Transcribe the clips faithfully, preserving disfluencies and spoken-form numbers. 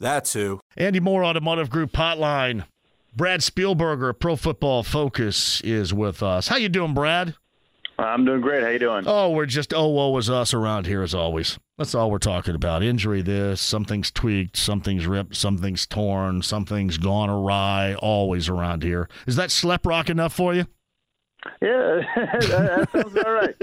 That's who. Andy Moore, Automotive Group Hotline. Brad Spielberger, Pro Football Focus, is with us. How you doing, Brad? I'm doing great. How you doing? Oh, we're just, oh, woe is us around here as always. That's all we're talking about. Injury this, something's tweaked, something's ripped, something's torn, something's gone awry, always around here. Is that slep rock enough for you? Yeah, that sounds all right.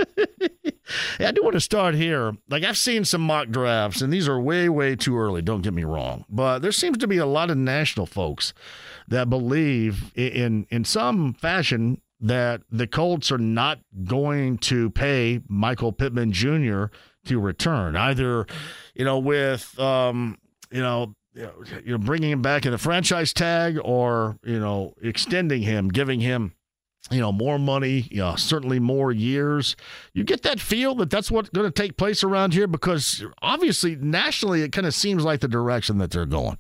Yeah, I do want to start here. Like, I've seen some mock drafts, and these are way, way too early, don't get me wrong. But there seems to be a lot of national folks that believe in, in some fashion that the Colts are not going to pay Michael Pittman Junior to return, either, you know, with, um, you know, you know, bringing him back in a franchise tag or, you know, extending him, giving him, you know, more money, you know, certainly more years. You get that feel that that's what's going to take place around here? Because obviously, nationally, it kind of seems like the direction that they're going.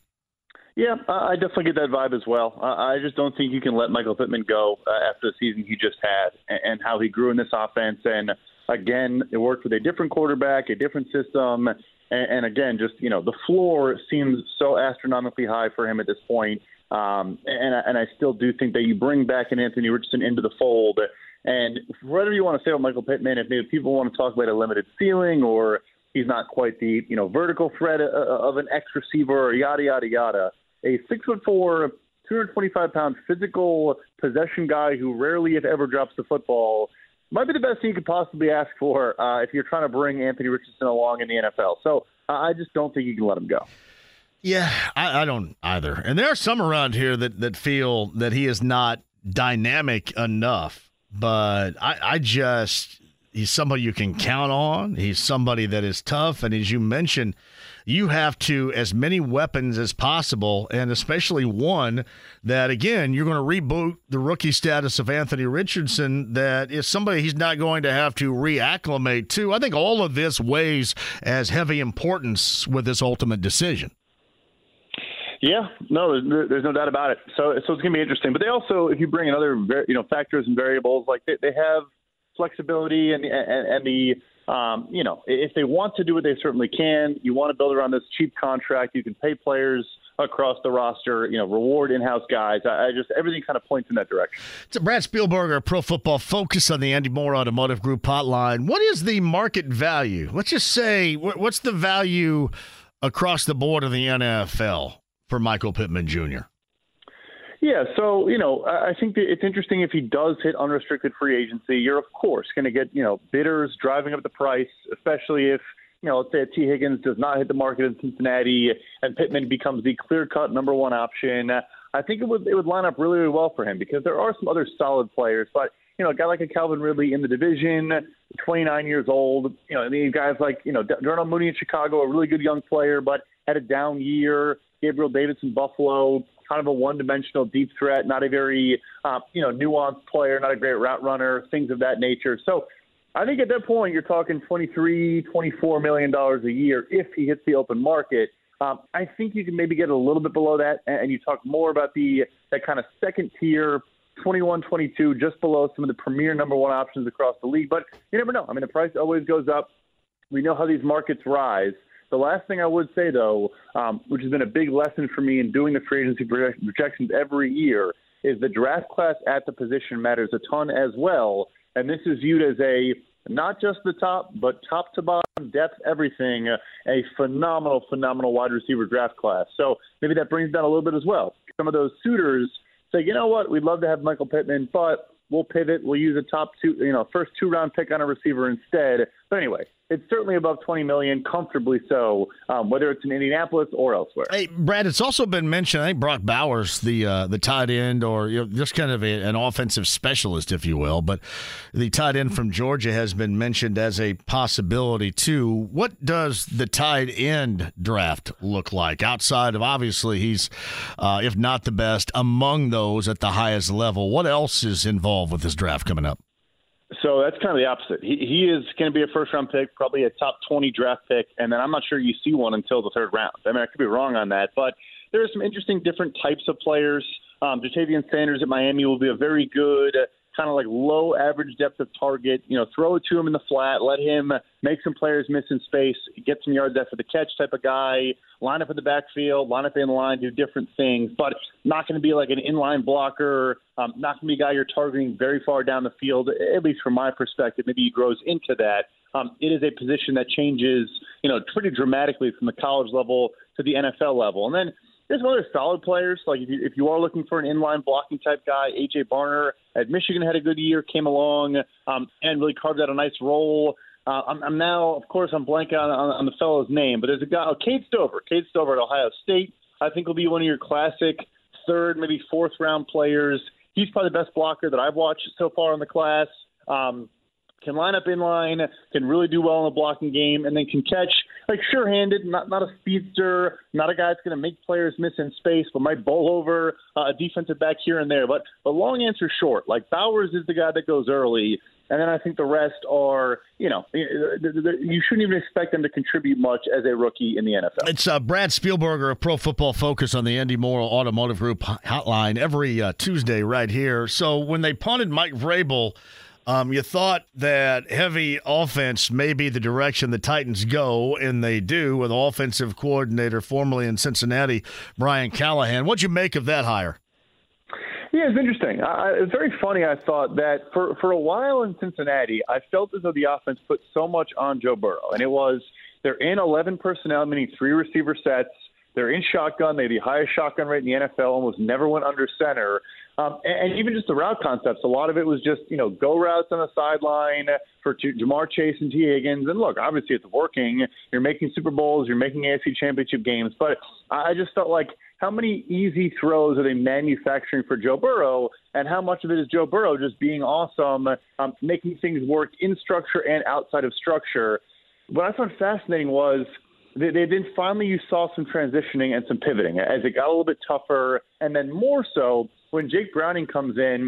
Yeah, I definitely get that vibe as well. I just don't think you can let Michael Pittman go after the season he just had and how he grew in this offense. And again, it worked with a different quarterback, a different system. And again, just, you know, the floor seems so astronomically high for him at this point. Um, and, and I still do think that you bring back an Anthony Richardson into the fold. And whatever you want to say about Michael Pittman, if maybe people want to talk about a limited ceiling or he's not quite the, you know, vertical threat of an X receiver or yada, yada, yada, a six foot four, two hundred twenty-five pound physical possession guy who rarely, if ever, drops the football might be the best thing you could possibly ask for uh, if you're trying to bring Anthony Richardson along in the N F L. So uh, I just don't think you can let him go. Yeah, I, I don't either. And there are some around here that, that feel that he is not dynamic enough, but I, I just, he's somebody you can count on. He's somebody that is tough. And as you mentioned, you have to, as many weapons as possible, and especially one that, again, you're going to reboot the rookie status of Anthony Richardson, that is somebody he's not going to have to reacclimate to. I think all of this weighs as heavy importance with this ultimate decision. Yeah, no, there's no doubt about it. So, so it's going to be interesting. But they also, if you bring in other, you know, factors and variables, like they, they have flexibility and, and, and the, um, you know, if they want to do it, they certainly can. You want to build around this cheap contract. You can pay players across the roster, you know, reward in-house guys. I, I just, everything kind of points in that direction. So Brad Spielberger, Pro Football Focus on the Andy Moore Automotive Group Hotline. What is the market value? Let's just say, what's the value across the board of the N F L? For Michael Pittman Junior? Yeah, so, you know, I think that it's interesting if he does hit unrestricted free agency, you're, of course, going to get, you know, bidders driving up the price, especially if, you know, let's say T. Higgins does not hit the market in Cincinnati and Pittman becomes the clear-cut number one option. I think it would it would line up really, really well for him because there are some other solid players, but, you know, a guy like a Calvin Ridley in the division, twenty-nine years old, you know, and these guys like, you know, Darnell Mooney in Chicago, a really good young player, but had a down year. Gabriel Davidson, Buffalo, kind of a one-dimensional deep threat, not a very, uh, you know, nuanced player, not a great route runner, things of that nature. So I think at that point you're talking twenty-three, twenty-four million dollars a year if he hits the open market. Um, I think you can maybe get a little bit below that, and you talk more about the that kind of second tier, twenty-one, twenty-two, just below some of the premier number one options across the league. But you never know. I mean, the price always goes up. We know how these markets rise. The last thing I would say, though, um, which has been a big lesson for me in doing the free agency projections every year, is the draft class at the position matters a ton as well. And this is viewed as a not just the top, but top to bottom, depth, everything, a phenomenal, phenomenal wide receiver draft class. So maybe that brings down a little bit as well. Some of those suitors say, you know what, we'd love to have Michael Pittman, but we'll pivot. We'll use a top two, you know, first two-round pick on a receiver instead. But anyway, it's certainly above twenty million dollars, comfortably so, um, whether it's in Indianapolis or elsewhere. Hey, Brad, it's also been mentioned, I think Brock Bowers, the uh, the tight end, or you know, just kind of a, an offensive specialist, if you will, but the tight end from Georgia has been mentioned as a possibility too. What does the tight end draft look like outside of, obviously, he's, uh, if not the best, among those at the highest level? What else is involved with this draft coming up? So that's kind of the opposite. He, he is going to be a first-round pick, probably a top twenty draft pick, and then I'm not sure you see one until the third round. I mean, I could be wrong on that, but there are some interesting different types of players. Um, Jatavian Sanders at Miami will be a very good, kind of like low average depth of target. You know, throw it to him in the flat, let him make some players miss in space, get some yards after the catch type of guy, line up in the backfield, line up in the line, do different things, but not going to be like an inline blocker, um, not going to be a guy you're targeting very far down the field, at least from my perspective. Maybe he grows into that. Um, it is a position that changes, you know, pretty dramatically from the college level to the N F L level. And then there's other solid players. Like if you, if you are looking for an inline blocking type guy, A J Barner at Michigan had a good year, came along, um, and really carved out a nice role. Uh, I'm, I'm now, of course, I'm blanking on, on, on the fellow's name, but there's a guy, oh, Cade Stover. Cade Stover at Ohio State, I think will be one of your classic third, maybe fourth round players. He's probably the best blocker that I've watched so far in the class. Um, can line up in line, can really do well in the blocking game, and then can catch like sure-handed, not not a speedster, not a guy that's going to make players miss in space, but might bowl over uh, a defensive back here and there. But the long answer short, like Bowers is the guy that goes early, and then I think the rest are, you know, you shouldn't even expect them to contribute much as a rookie in the N F L. It's uh, Brad Spielberger of Pro Football Focus on the Andy Morrill Automotive Group Hotline every uh, Tuesday right here. So when they punted Mike Vrabel, Um, you thought that heavy offense may be the direction the Titans go, and they do, with offensive coordinator formerly in Cincinnati, Brian Callahan. What'd you make of that hire? Yeah, it's interesting. I, it's very funny. I thought that for, for a while in Cincinnati, I felt as though the offense put so much on Joe Burrow, and it was they're in eleven personnel, meaning three receiver sets. They're in shotgun. They had the highest shotgun rate in the N F L, almost never went under center. Um, and, and even just the route concepts, a lot of it was just, you know, go routes on the sideline for T- Ja'Marr Chase and T. Higgins. And look, obviously it's working. You're making Super Bowls. You're making A F C championship games. But I just felt like how many easy throws are they manufacturing for Joe Burrow, and how much of it is Joe Burrow just being awesome, um, making things work in structure and outside of structure. What I found fascinating was They, they then finally you saw some transitioning and some pivoting as it got a little bit tougher, and then more so when Jake Browning comes in,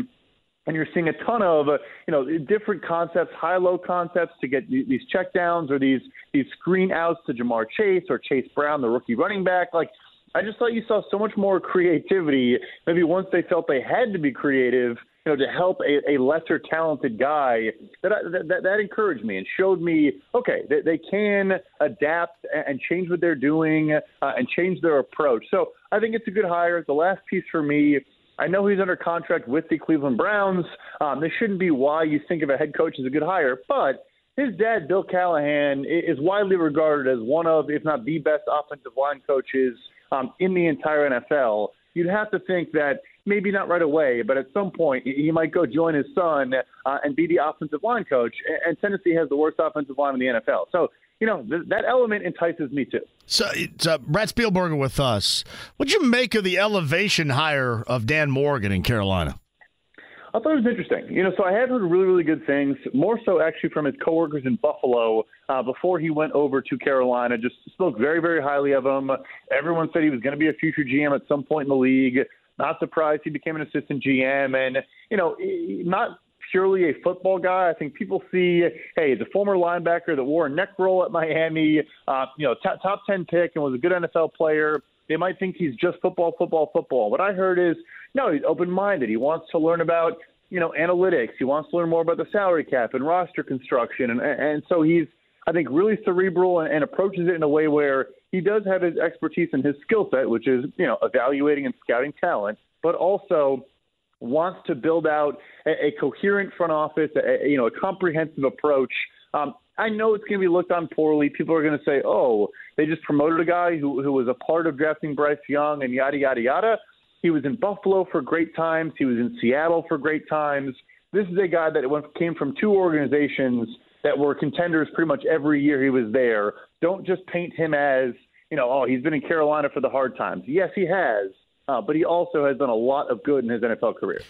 and you're seeing a ton of you know different concepts, high-low concepts to get these checkdowns or these these screen outs to Ja'Marr Chase or Chase Brown, the rookie running back. Like I just thought you saw so much more creativity. Maybe once they felt they had to be creative, you know, to help a, a lesser talented guy, that, I, that that encouraged me and showed me, okay, they, they can adapt and change what they're doing uh, and change their approach. So I think it's a good hire. The last piece for me, I know he's under contract with the Cleveland Browns. Um, this shouldn't be why you think of a head coach as a good hire, but his dad, Bill Callahan, is widely regarded as one of, if not the best offensive line coaches um, in the entire N F L. You'd have to think that maybe not right away, but at some point he might go join his son uh, and be the offensive line coach. And Tennessee has the worst offensive line in the N F L. So, you know, th- that element entices me too. So it's uh, Brad Spielberger with us. What'd you make of the elevation hire of Dan Morgan in Carolina? I thought it was interesting. You know, so I had heard really, really good things, more so actually from his coworkers in Buffalo uh, before he went over to Carolina. Just spoke very, very highly of him. Everyone said he was going to be a future G M at some point in the league. Not surprised he became an assistant G M. And, you know, not purely a football guy. I think people see, hey, the former linebacker that wore a neck roll at Miami, uh, you know, t- top ten pick and was a good N F L player. They might think he's just football, football, football. What I heard is, no, he's open-minded. He wants to learn about, you know, analytics. He wants to learn more about the salary cap and roster construction. And, and so he's, I think, really cerebral and, and approaches it in a way where he does have his expertise and his skill set, which is, you know, evaluating and scouting talent, but also wants to build out a, a coherent front office, a, you know, a comprehensive approach. Um, I know it's going to be looked on poorly. People are going to say, oh, they just promoted a guy who, who was a part of drafting Bryce Young and yada, yada, yada. He was in Buffalo for great times. He was in Seattle for great times. This is a guy that went, came from two organizations that were contenders pretty much every year he was there. Don't just paint him as, you know, oh, he's been in Carolina for the hard times. Yes, he has, uh, but he also has done a lot of good in his N F L career.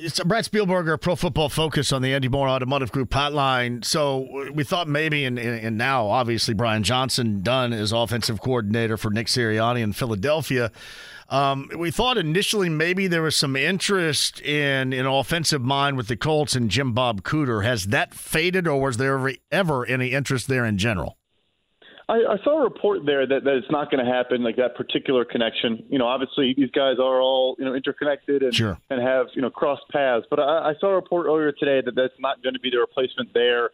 It's Brad Spielberger, Pro Football Focus on the Andy Moore Automotive Group hotline. So we thought maybe, and, and now obviously Brian Johnson done as offensive coordinator for Nick Sirianni in Philadelphia. Um, we thought initially maybe there was some interest in an offensive mind with the Colts and Jim Bob Cooter. Has that faded, or was there ever, ever any interest there in general? I, I saw a report there that, that it's not going to happen, like that particular connection. You know, obviously these guys are all, you know, interconnected and, sure. and have, you know, crossed paths. But I, I saw a report earlier today that that's not going to be the replacement there.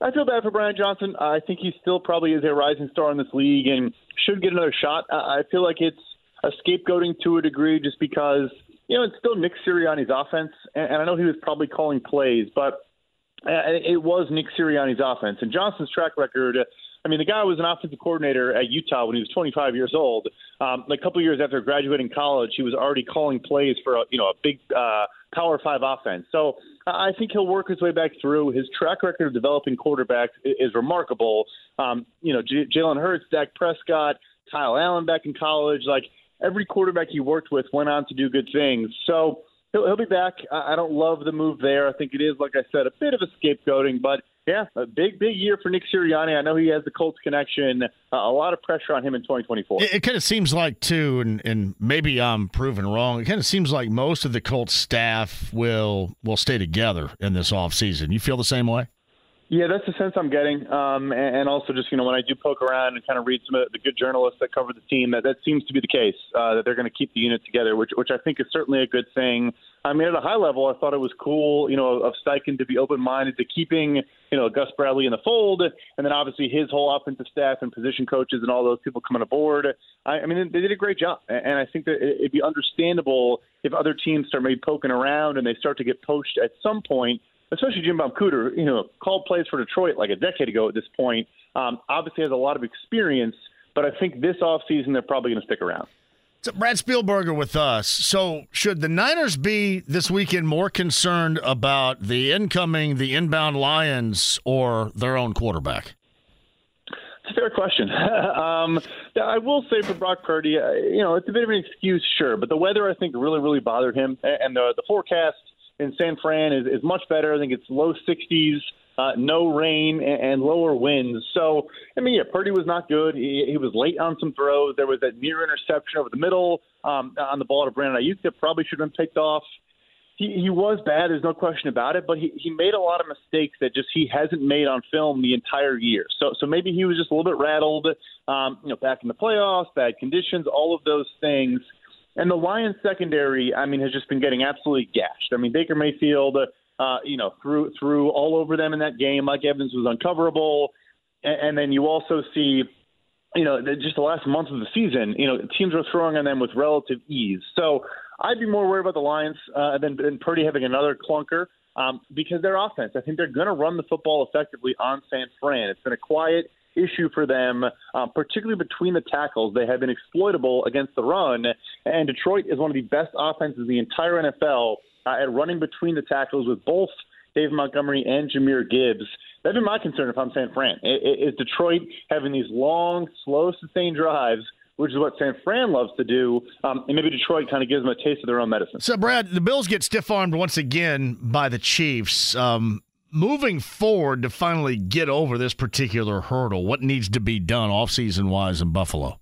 I feel bad for Brian Johnson. I think he still probably is a rising star in this league and should get another shot. I, I feel like it's a scapegoating to a degree just because, you know, it's still Nick Sirianni's offense. And, and I know he was probably calling plays, but it was Nick Sirianni's offense. And Johnson's track record – I mean, the guy was an offensive coordinator at Utah when he was twenty-five years old. Um, a couple of years after graduating college, he was already calling plays for a, you know, a big uh, Power Five offense. So I think he'll work his way back through. His track record of developing quarterbacks is remarkable. Um, you know, J- Jalen Hurts, Dak Prescott, Kyle Allen back in college. Like every quarterback he worked with went on to do good things. So he'll, he'll be back. I-, I don't love the move there. I think it is, like I said, a bit of a scapegoating, but. Yeah, a big, big year for Nick Sirianni. I know he has the Colts connection. Uh, a lot of pressure on him in twenty twenty-four. It, it kind of seems like, too, and, and maybe I'm proven wrong, it kind of seems like most of the Colts staff will will stay together in this offseason. You feel the same way? Yeah, that's the sense I'm getting. Um, and, and also just, you know, when I do poke around and kind of read some of the good journalists that cover the team, that, that seems to be the case, uh, that they're going to keep the unit together, which which I think is certainly a good thing. I mean, at a high level, I thought it was cool, you know, of Steichen to be open-minded to keeping, you know, Gus Bradley in the fold, and then obviously his whole offensive staff and position coaches and all those people coming aboard. I, I mean, they did a great job, and I think that it'd be understandable if other teams start maybe poking around and they start to get poached at some point, especially Jim Bob Cooter, you know, called plays for Detroit like a decade ago at this point, um, obviously has a lot of experience, but I think this offseason they're probably going to stick around. So Brad Spielberger with us. So should the Niners be this weekend more concerned about the incoming, the inbound Lions or their own quarterback? It's a fair question. um, I will say for Brock Purdy, you know, it's a bit of an excuse, sure, but the weather I think really, really bothered him. And the, the forecast in San Fran is, is much better. I think it's low sixties. Uh, no rain and, and lower winds. So, I mean, yeah, Purdy was not good. He, he was late on some throws. There was that near interception over the middle um, on the ball to Brandon Ayuk that probably should have been picked off. He, he was bad. There's no question about it. But he, he made a lot of mistakes that just he hasn't made on film the entire year. So, so maybe he was just a little bit rattled. Um, you know, back in the playoffs, bad conditions, all of those things. And the Lions secondary, I mean, has just been getting absolutely gashed. I mean, Baker Mayfield. Uh, you know, threw, threw all over them in that game. Mike Evans was uncoverable. And, and then you also see, you know, just the last month of the season, you know, teams were throwing on them with relative ease. So I'd be more worried about the Lions uh, than, than Purdy having another clunker um, because their offense, I think they're going to run the football effectively on San Fran. It's been a quiet issue for them, uh, particularly between the tackles. They have been exploitable against the run. And Detroit is one of the best offenses in the entire N F L. Uh, at running between the tackles with both Dave Montgomery and Jahmyr Gibbs. That'd be my concern if I'm San Fran. Is Detroit having these long, slow, sustained drives, which is what San Fran loves to do, um, and maybe Detroit kind of gives them a taste of their own medicine. So, Brad, the Bills get stiff-armed once again by the Chiefs. Um, moving forward to finally get over this particular hurdle, what needs to be done offseason-wise in Buffalo?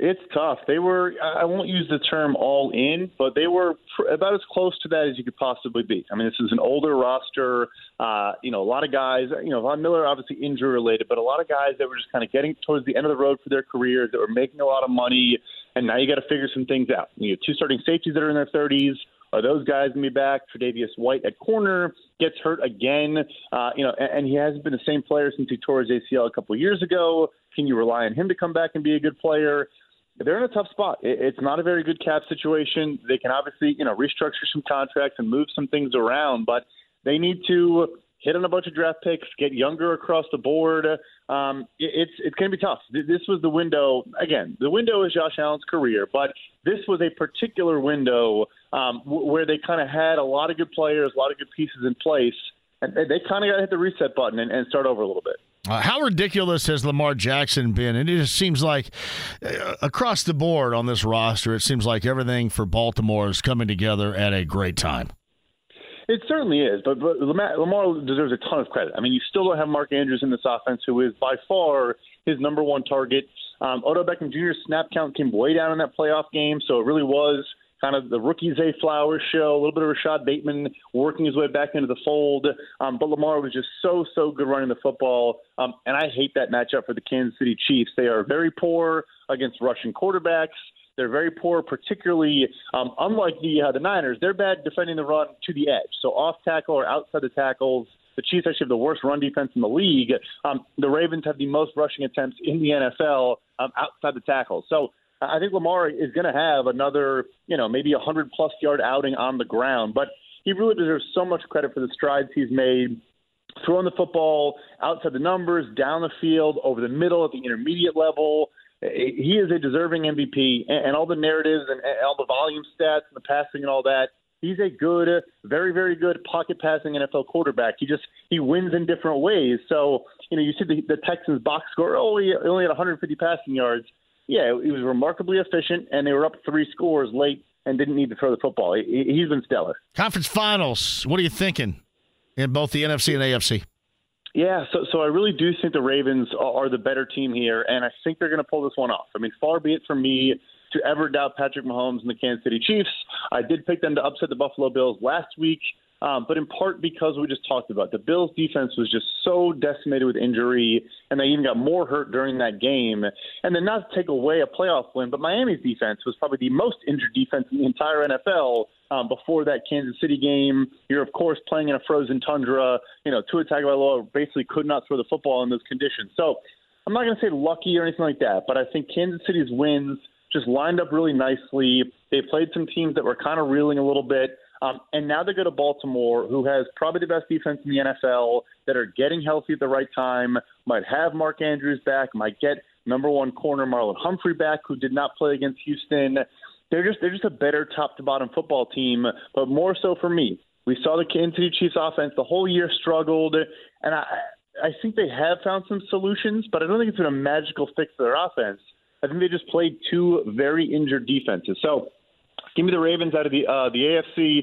It's tough. They were, I won't use the term all in, but they were pr- about as close to that as you could possibly be. I mean, this is an older roster. Uh, you know, a lot of guys, you know, Von Miller obviously injury related, but a lot of guys that were just kind of getting towards the end of the road for their careers that were making a lot of money. And now you got to figure some things out. You know, two starting safeties that are in their thirties. Are those guys going to be back? Tre'Davious White at corner gets hurt again. Uh, you know, and, and he hasn't been the same player since he tore his A C L a couple of years ago. Can you rely on him to come back and be a good player? they're in a tough spot. It's not a very good cap situation. They can obviously, you know, restructure some contracts and move some things around, but they need to hit on a bunch of draft picks, get younger across the board. Um, it's it's going to be tough. This was the window. Again, the window is Josh Allen's career, but this was a particular window um, where they kind of had a lot of good players, a lot of good pieces in place, and they kind of got to hit the reset button and, and start over a little bit. Uh, how ridiculous has Lamar Jackson been? And it just seems like uh, across the board on this roster, it seems like everything for Baltimore is coming together at a great time. It certainly is, but, but Lamar deserves a ton of credit. I mean, you still don't have Mark Andrews in this offense, who is by far his number one target. Um, Odell Beckham Junior's snap count came way down in that playoff game, so it really was kind of the rookie Zay Flowers show, a little bit of Rashad Bateman working his way back into the fold. Um, but Lamar was just so, so good running the football, um, and I hate that matchup for the Kansas City Chiefs. They are very poor against Russian quarterbacks. They're very poor, particularly um, unlike the uh, the Niners. They're bad defending the run to the edge, so off tackle or outside the tackles. The Chiefs actually have the worst run defense in the league. Um, the Ravens have the most rushing attempts in the N F L um, outside the tackle. So I think Lamar is going to have another, you know, maybe a hundred-plus yard outing on the ground, but he really deserves so much credit for the strides he's made. Throwing the football outside the numbers, down the field, over the middle, at the intermediate level. He is a deserving M V P, and all the narratives and all the volume stats and the passing and all that. He's a good, very, very good pocket passing N F L quarterback. He just he wins in different ways. So, you know, you see the, the Texans box score only only at one hundred fifty passing yards. Yeah, he was remarkably efficient, and they were up three scores late and didn't need to throw the football. He, he's been stellar. Conference finals. What are you thinking in both the N F C and A F C? Yeah, so so I really do think the Ravens are the better team here, and I think they're going to pull this one off. I mean, far be it from me to ever doubt Patrick Mahomes and the Kansas City Chiefs. I did pick them to upset the Buffalo Bills last week, um, but in part because we just talked about. The Bills' defense was just so decimated with injury, and they even got more hurt during that game. And then not to take away a playoff win, but Miami's defense was probably the most injured defense in the entire N F L. Um, before that Kansas City game, you're, of course, playing in a frozen tundra. You know, Tua Tagovailoa basically could not throw the football in those conditions. So I'm not going to say lucky or anything like that, but I think Kansas City's wins just lined up really nicely. They played some teams that were kind of reeling a little bit, um, and now they go to Baltimore, who has probably the best defense in the N F L, that are getting healthy at the right time, might have Mark Andrews back, might get number one corner Marlon Humphrey back, who did not play against Houston. They're just they're just a better top-to-bottom football team, but more so for me. We saw the Kansas City Chiefs offense the whole year struggled, and I I think they have found some solutions, but I don't think it's been a magical fix to their offense. I think they just played two very injured defenses. So give me the Ravens out of the uh, the A F C.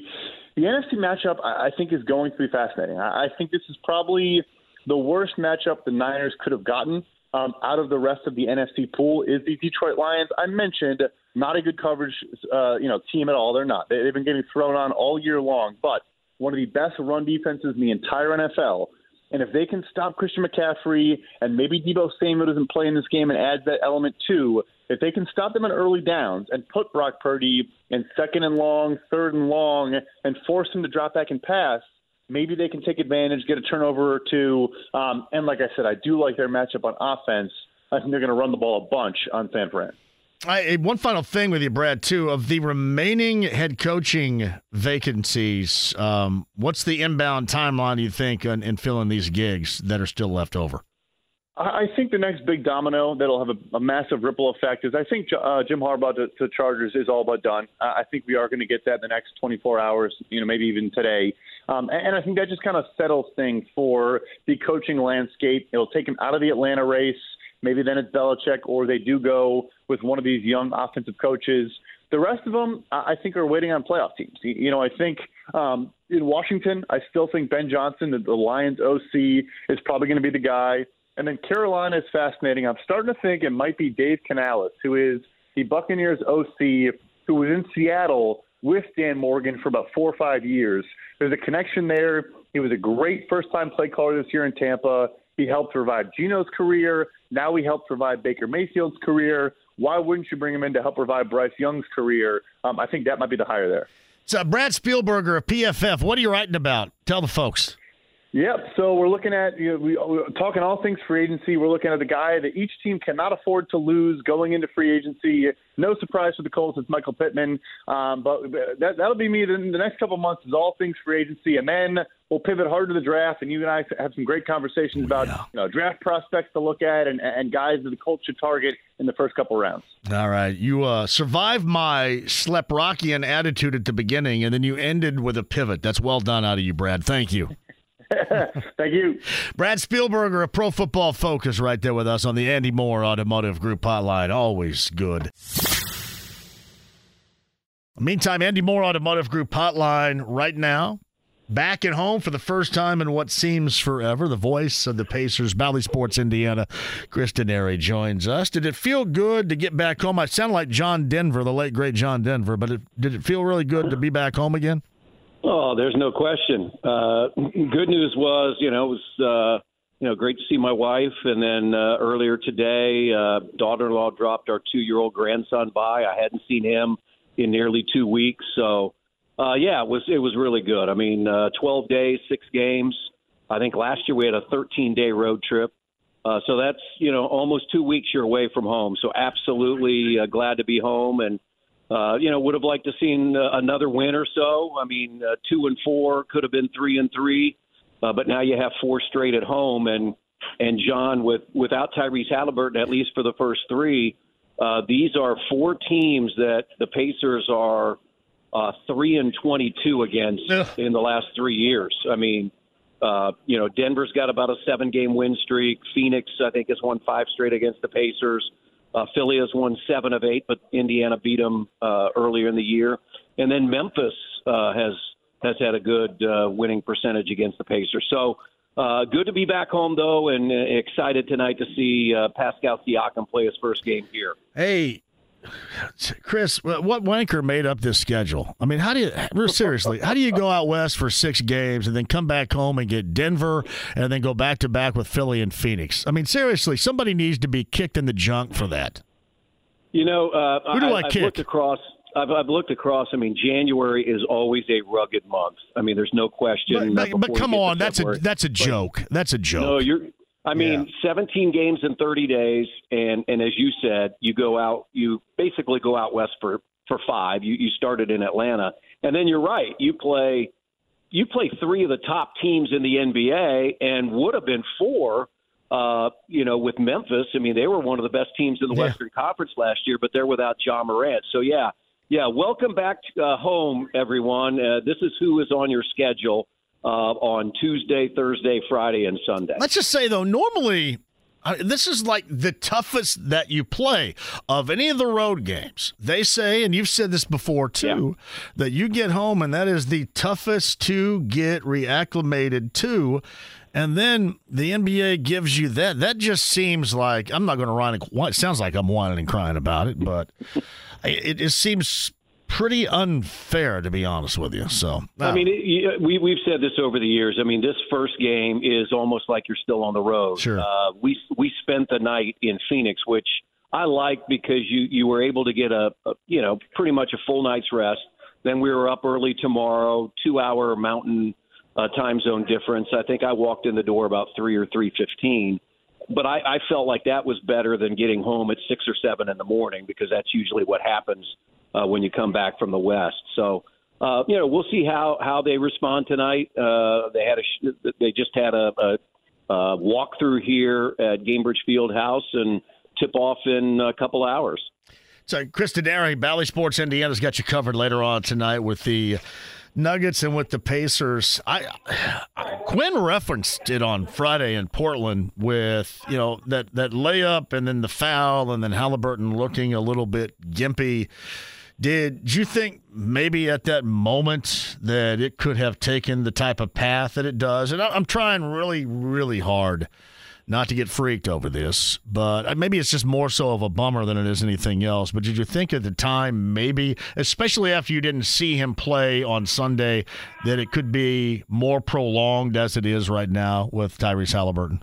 The N F C matchup, I, I think, is going to be fascinating. I, I think this is probably the worst matchup the Niners could have gotten. Um, out of the rest of the N F C pool is the Detroit Lions. I mentioned not a good coverage uh, you know, team at all. They're not. They, they've been getting thrown on all year long, but one of the best run defenses in the entire N F L. And if they can stop Christian McCaffrey, and maybe Deebo Samuel doesn't play in this game and adds that element too, if they can stop them on early downs and put Brock Purdy in second and long, third and long, and force him to drop back and pass, maybe they can take advantage, get a turnover or two. Um, and like I said, I do like their matchup on offense. I think they're going to run the ball a bunch on San Fran. I, one final thing with you, Brad, too. Of the remaining head coaching vacancies, um, what's the inbound timeline, do you think, in, in filling these gigs that are still left over? I think the next big domino that'll have a, a massive ripple effect is I think uh, Jim Harbaugh to the Chargers is all but done. I think we are going to get that in the next twenty-four hours, you know, maybe even today. Um, and I think that just kind of settles things for the coaching landscape. It'll take him out of the Atlanta race. Maybe then it's Belichick, or they do go with one of these young offensive coaches. The rest of them, I think, are waiting on playoff teams. You know, I think um, in Washington, I still think Ben Johnson, the, the Lions O C, is probably going to be the guy. And then Carolina is fascinating. I'm starting to think it might be Dave Canales, who is the Buccaneers O C, who was in Seattle with Dan Morgan for about four or five years. There's a connection there. He was a great first-time play caller this year in Tampa. He helped revive Geno's career. Now he helped revive Baker Mayfield's career. Why wouldn't you bring him in to help revive Bryce Young's career? Um, I think that might be the hire there. So Brad Spielberger of P F F, what are you writing about? Tell the folks. Yep. So we're looking at, you know, we, we're talking all things free agency. We're looking at the guy that each team cannot afford to lose going into free agency. No surprise for the Colts, it's Michael Pittman. Um, but that, that'll be me in the next couple of months, is all things free agency. And then we'll pivot hard to the draft. And you and I have some great conversations oh, about yeah. you know, draft prospects to look at and, and guys that the Colts should target in the first couple rounds. All right. You uh, survived my Sleprockian attitude at the beginning, and then you ended with a pivot. That's well done out of you, Brad. Thank you. Thank you. Brad Spielberger of Pro Football Focus right there with us on the Andy Moore Automotive Group Hotline. Always good. Meantime, Andy Moore Automotive Group Hotline right now. Back at home for the first time in what seems forever, the voice of the Pacers, Bally Sports Indiana, Chris Denari joins us. Did it feel good to get back home? I sound like John Denver, the late, great John Denver, but it, did it feel really good to be back home again? Oh, there's no question. Uh, good news was, you know, it was, uh, you know, great to see my wife. And then uh, earlier today, uh, daughter-in-law dropped our two-year-old grandson by. I hadn't seen him in nearly two weeks. So, uh, yeah, it was it was really good. I mean, uh, twelve days, six games. I think last year we had a thirteen-day road trip. Uh, so that's, you know, almost two weeks you're away from home. So absolutely uh, glad to be home. And Uh, you know, would have liked to seen uh, another win or so. I mean, uh, two and four could have been three and three, uh, but now you have four straight at home. And and John, with without Tyrese Haliburton, at least for the first three, uh, these are four teams that the Pacers are uh, three and twenty-two against Ugh. in the last three years. I mean, uh, you know, Denver's got about a seven-game win streak. Phoenix, I think, has won five straight against the Pacers. Uh, Philly has won seven of eight, but Indiana beat them uh, earlier in the year. And then Memphis uh, has has had a good uh, winning percentage against the Pacers. So uh, good to be back home, though, and uh, excited tonight to see uh, Pascal Siakam play his first game here. Hey, Chris, what wanker made up this schedule? I mean, how do you – seriously, how do you go out west for six games and then come back home and get Denver and then go back-to-back with Philly and Phoenix? I mean, seriously, somebody needs to be kicked in the junk for that. You know, uh, Who do I, I kick? I've looked across – I've, I've looked across. I mean, January is always a rugged month. I mean, there's no question. But, but, but come on, that's February, a that's a joke. But, that's a joke. No, you're – I mean, yeah. seventeen games in thirty days, and, and as you said, you go out, you basically go out west for, for five. You you started in Atlanta, and then you're right. You play you play three of the top teams in the N B A, and would have been four, uh, you know, with Memphis. I mean, they were one of the best teams in the yeah. Western Conference last year, but they're without John Morant. So, yeah, yeah, welcome back uh, home, everyone. Uh, this is who is on your schedule. Uh, on Tuesday, Thursday, Friday, and Sunday. Let's just say, though, normally I, this is like the toughest that you play of any of the road games. They say, and you've said this before, too, yeah. that you get home, and that is the toughest to get reacclimated to. And then the N B A gives you that. That just seems like – I'm not going to whine. It sounds like I'm whining and crying about it, but it, it seems – pretty unfair, to be honest with you. So no. I mean, it, we we've said this over the years. I mean, this first game is almost like you're still on the road. Sure. Uh, we we spent the night in Phoenix, which I like because you you were able to get a, a you know pretty much a full night's rest. Then we were up early tomorrow, two hour mountain uh, time zone difference. I think I walked in the door about three or three fifteen. But I, I felt like that was better than getting home at six or seven in the morning because that's usually what happens. Uh, when you come back from the West. So, uh, you know, we'll see how, how they respond tonight. Uh, they had a, they just had a, a, a walkthrough here at Gainbridge Fieldhouse and tip off in a couple hours. So, Chris Denari, Bally Sports Indiana's got you covered later on tonight with the Nuggets and with the Pacers. I, I Quinn referenced it on Friday in Portland with, you know, that, that layup and then the foul and then Haliburton looking a little bit gimpy. Did you think maybe at that moment that it could have taken the type of path that it does? And I'm trying really, really hard not to get freaked over this, but maybe it's just more so of a bummer than it is anything else. But did you think at the time maybe, especially after you didn't see him play on Sunday, that it could be more prolonged as it is right now with Tyrese Haliburton?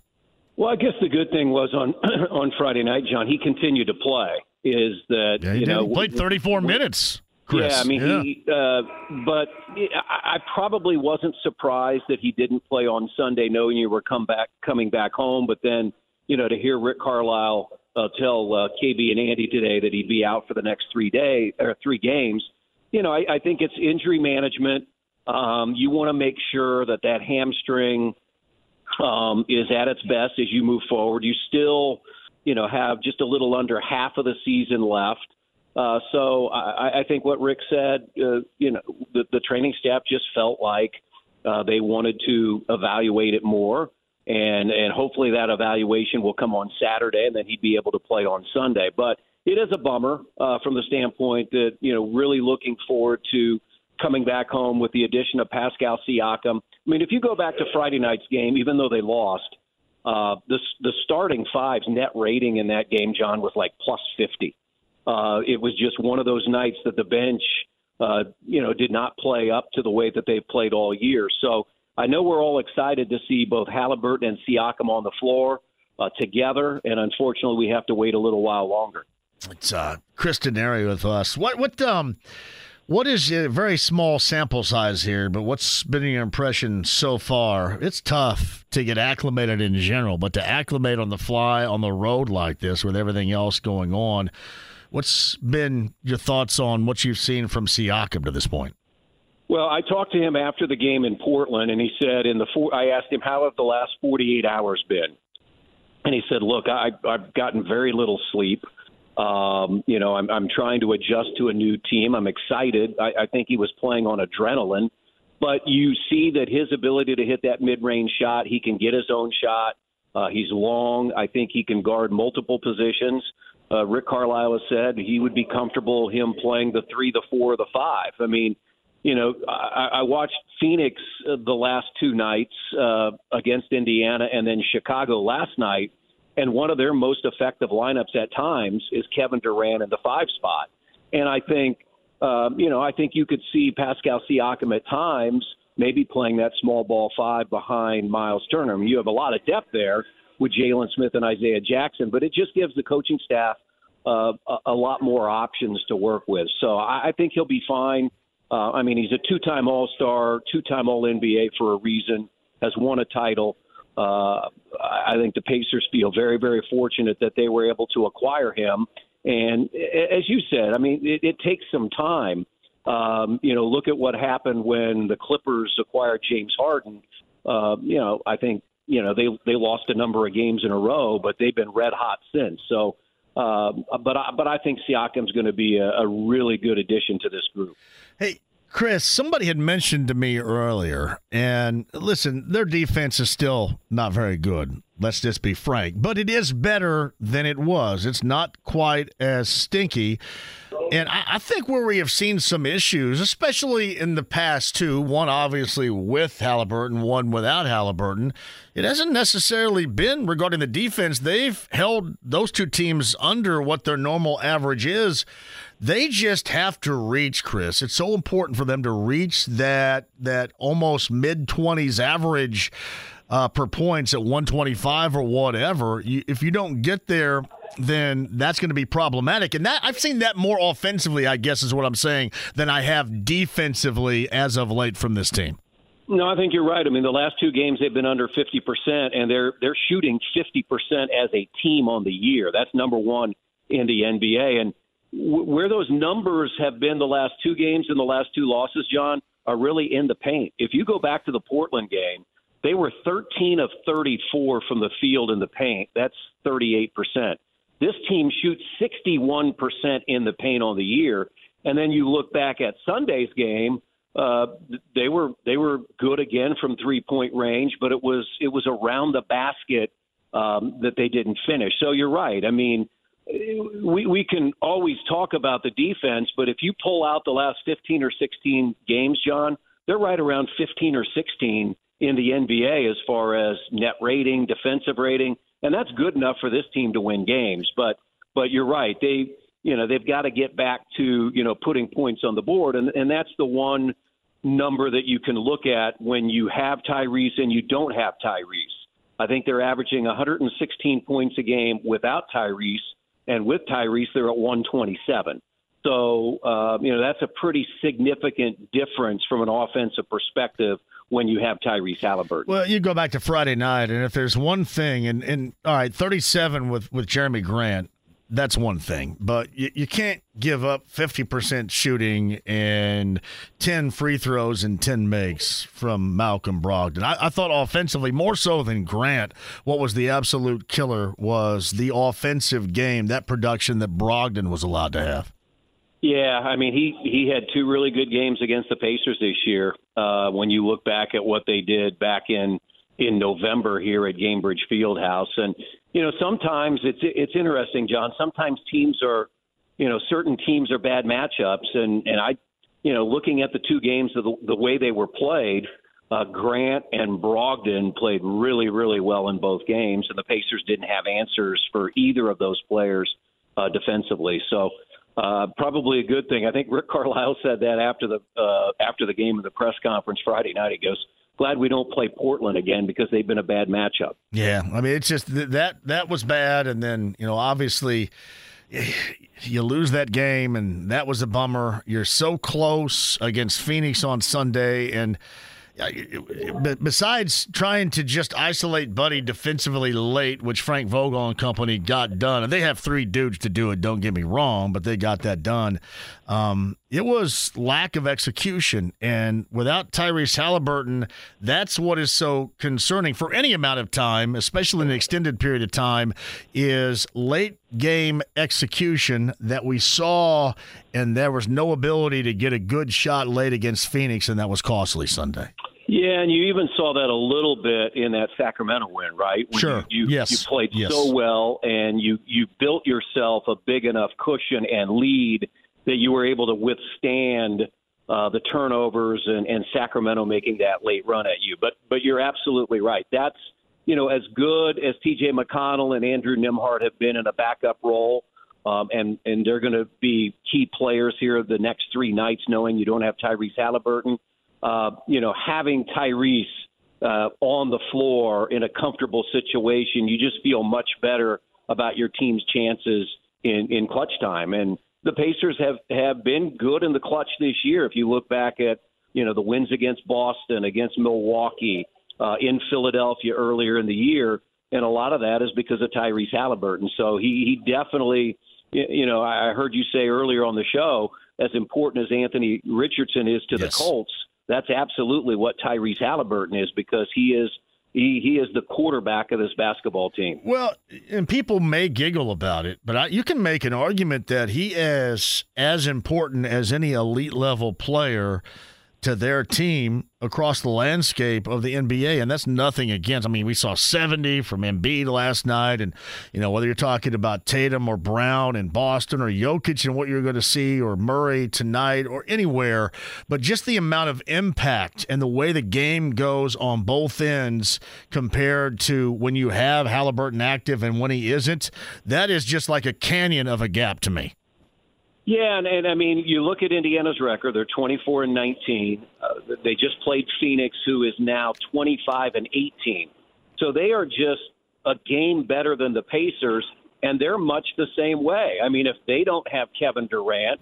Well, I guess the good thing was on on Friday night, John, he continued to play. Is that yeah, he you did. know he played thirty-four we, minutes? Chris. Yeah, I mean, yeah. He, uh, but I probably wasn't surprised that he didn't play on Sunday, knowing you were come back, coming back home. But then, you know, to hear Rick Carlisle uh, tell uh, K B and Andy today that he'd be out for the next three day or three games, you know, I, I think it's injury management. Um, you want to make sure that that hamstring um, is at its best as you move forward. You still, you know, have just a little under half of the season left. Uh, so I, I think what Rick said, uh, you know, the, the training staff just felt like uh, they wanted to evaluate it more. And, and hopefully that evaluation will come on Saturday, and then he'd be able to play on Sunday. But it is a bummer uh, from the standpoint that, you know, really looking forward to coming back home with the addition of Pascal Siakam. I mean, if you go back to Friday night's game, even though they lost, uh, the, the starting five's net rating in that game, John, was like plus fifty. Uh, it was just one of those nights that the bench, uh, you know, did not play up to the way that they've played all year. So I know we're all excited to see both Haliburton and Siakam on the floor uh, together, and unfortunately we have to wait a little while longer. It's uh, Chris Denari with us. What what um what is a very small sample size here? But what's been your impression so far? It's tough to get acclimated in general, but to acclimate on the fly on the road like this with everything else going on. What's been your thoughts on what you've seen from Siakam to this point? Well, I talked to him after the game in Portland, and he said in the four, I asked him, how have the last forty-eight hours been? And he said, look, I, I've gotten very little sleep. Um, you know, I'm, I'm trying to adjust to a new team. I'm excited. I, I think he was playing on adrenaline. But you see that his ability to hit that mid-range shot, he can get his own shot. Uh, he's long. I think he can guard multiple positions. Uh, Rick Carlisle has said he would be comfortable him playing the three, the four, the five. I mean, you know, I, I watched Phoenix uh, the last two nights uh, against Indiana and then Chicago last night, and one of their most effective lineups at times is Kevin Durant in the five spot. And I think, um, you know, I think you could see Pascal Siakam at times maybe playing that small ball five behind Miles Turner. I mean, you have a lot of depth there with Jalen Smith and Isaiah Jackson, but it just gives the coaching staff uh, a, a lot more options to work with. So I, I think he'll be fine. Uh, I mean, he's a two-time All-Star, two-time All N B A for a reason, has won a title. Uh, I think the Pacers feel very, very fortunate that they were able to acquire him. And as you said, I mean, it, it takes some time. Um, you know, look at what happened when the Clippers acquired James Harden. Uh, you know, I think, you know, they they lost a number of games in a row, but they've been red hot since. So, uh, but I, but I think Siakam's going to be a, a really good addition to this group. Hey, Chris, somebody had mentioned to me earlier, and listen, their defense is still not very good. Let's just be frank, but it is better than it was. It's not quite as stinky. And I, I think where we have seen some issues, especially in the past two, one obviously with Haliburton, one without Haliburton, it hasn't necessarily been regarding the defense. They've held those two teams under what their normal average is. They just have to reach, Chris. It's so important for them to reach that that almost mid-twenties average uh, per points at one twenty-five or whatever. You, if you don't get there, then that's going to be problematic. And that I've seen that more offensively, I guess is what I'm saying, than I have defensively as of late from this team. No, I think you're right. I mean, the last two games they've been under fifty percent, and they're they're shooting fifty percent as a team on the year. That's number one in the N B A. And w- where those numbers have been the last two games and the last two losses, John, are really in the paint. If you go back to the Portland game, they were thirteen of thirty-four from the field in the paint. That's thirty-eight percent. This team shoots sixty-one percent in the paint on the year. And then you look back at Sunday's game, uh, they were they were good again from three-point range, but it was it was around the basket um, that they didn't finish. So you're right. I mean, we, we can always talk about the defense, but if you pull out the last fifteen or sixteen games, John, they're right around fifteen or sixteen in the N B A as far as net rating, defensive rating. And that's good enough for this team to win games. But but you're right. They, you know, they've got to get back to, you know, putting points on the board. And, and that's the one number that you can look at when you have Tyrese and you don't have Tyrese. I think they're averaging one hundred sixteen points a game without Tyrese. And with Tyrese, they're at one twenty-seven. So, uh, you know, that's a pretty significant difference from an offensive perspective when you have Tyrese Haliburton. Well, you go back to Friday night, and if there's one thing, and, and all right, thirty-seven with, with Jeremy Grant, that's one thing. But you, you can't give up fifty percent shooting and ten free throws and ten makes from Malcolm Brogdon. I, I thought offensively, more so than Grant, what was the absolute killer was the offensive game, that production that Brogdon was allowed to have. Yeah, I mean, he, he had two really good games against the Pacers this year. Uh, when you look back at what they did back in, in November here at Gainbridge Fieldhouse. And, you know, sometimes it's it's interesting, John. Sometimes teams are, you know, certain teams are bad matchups. And, and I, you know, looking at the two games, the, the way they were played, uh, Grant and Brogdon played really, really well in both games. And the Pacers didn't have answers for either of those players uh, defensively. So, Uh, probably a good thing. I think Rick Carlisle said that after the uh, after the game in the press conference Friday night. He goes, "Glad we don't play Portland again because they've been a bad matchup." Yeah, I mean, it's just that that was bad, and then you know, obviously, you lose that game, and that was a bummer. You're so close against Phoenix on Sunday, and besides trying to just isolate Buddy defensively late, which Frank Vogel and company got done, and they have three dudes to do it, don't get me wrong, but they got that done. Um, it was lack of execution, and without Tyrese Haliburton, that's what is so concerning for any amount of time, especially an extended period of time, is late game execution that we saw, and there was no ability to get a good shot late against Phoenix, and that was costly Sunday. Yeah, and you even saw that a little bit in that Sacramento win, right? When sure. You, you, yes. you played yes. so well, and you, you built yourself a big enough cushion and lead that you were able to withstand uh, the turnovers and, and Sacramento making that late run at you. But but you're absolutely right. That's, you know, as good as T J McConnell and Andrew Nembhard have been in a backup role, um, and, and they're going to be key players here the next three nights, knowing you don't have Tyrese Haliburton. Uh, you know, having Tyrese uh, on the floor in a comfortable situation, you just feel much better about your team's chances in, in clutch time. And the Pacers have, have been good in the clutch this year. If you look back at, you know, the wins against Boston, against Milwaukee, uh, in Philadelphia earlier in the year, and a lot of that is because of Tyrese Haliburton. So he, he definitely, you know, I heard you say earlier on the show, as important as Anthony Richardson is to yes. the Colts, that's absolutely what Tyrese Haliburton is, because he is he, he is the quarterback of this basketball team. Well, and people may giggle about it, but I, you can make an argument that he is as important as any elite-level player to their team across the landscape of the N B A, and that's nothing against. I mean, we saw seventy from Embiid last night, and, you know, whether you're talking about Tatum or Brown in Boston or Jokic and what you're going to see, or Murray tonight or anywhere, but just the amount of impact and the way the game goes on both ends compared to when you have Haliburton active and when he isn't, that is just like a canyon of a gap to me. Yeah, and, and I mean, you look at Indiana's record; they're twenty-four and nineteen. Uh, they just played Phoenix, who is now twenty-five and eighteen. So they are just a game better than the Pacers, and they're much the same way. I mean, if they don't have Kevin Durant,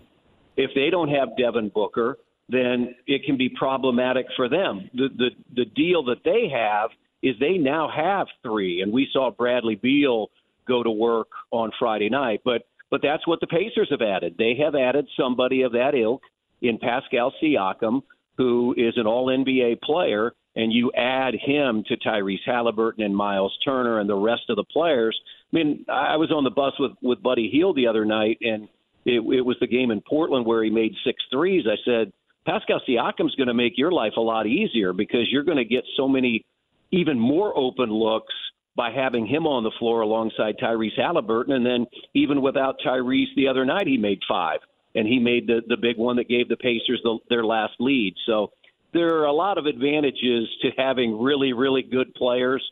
if they don't have Devin Booker, then it can be problematic for them. The the, the deal that they have is they now have three, and we saw Bradley Beal go to work on Friday night, but. But that's what the Pacers have added. They have added somebody of that ilk in Pascal Siakam, who is an all N B A player, and you add him to Tyrese Haliburton and Miles Turner and the rest of the players. I mean, I was on the bus with, with Buddy Hield the other night, and it, it was the game in Portland where he made six threes. I said, Pascal Siakam's going to make your life a lot easier because you're going to get so many even more open looks by having him on the floor alongside Tyrese Haliburton. And then even without Tyrese the other night, he made five, and he made the, the big one that gave the Pacers the, their last lead. So there are a lot of advantages to having really, really good players.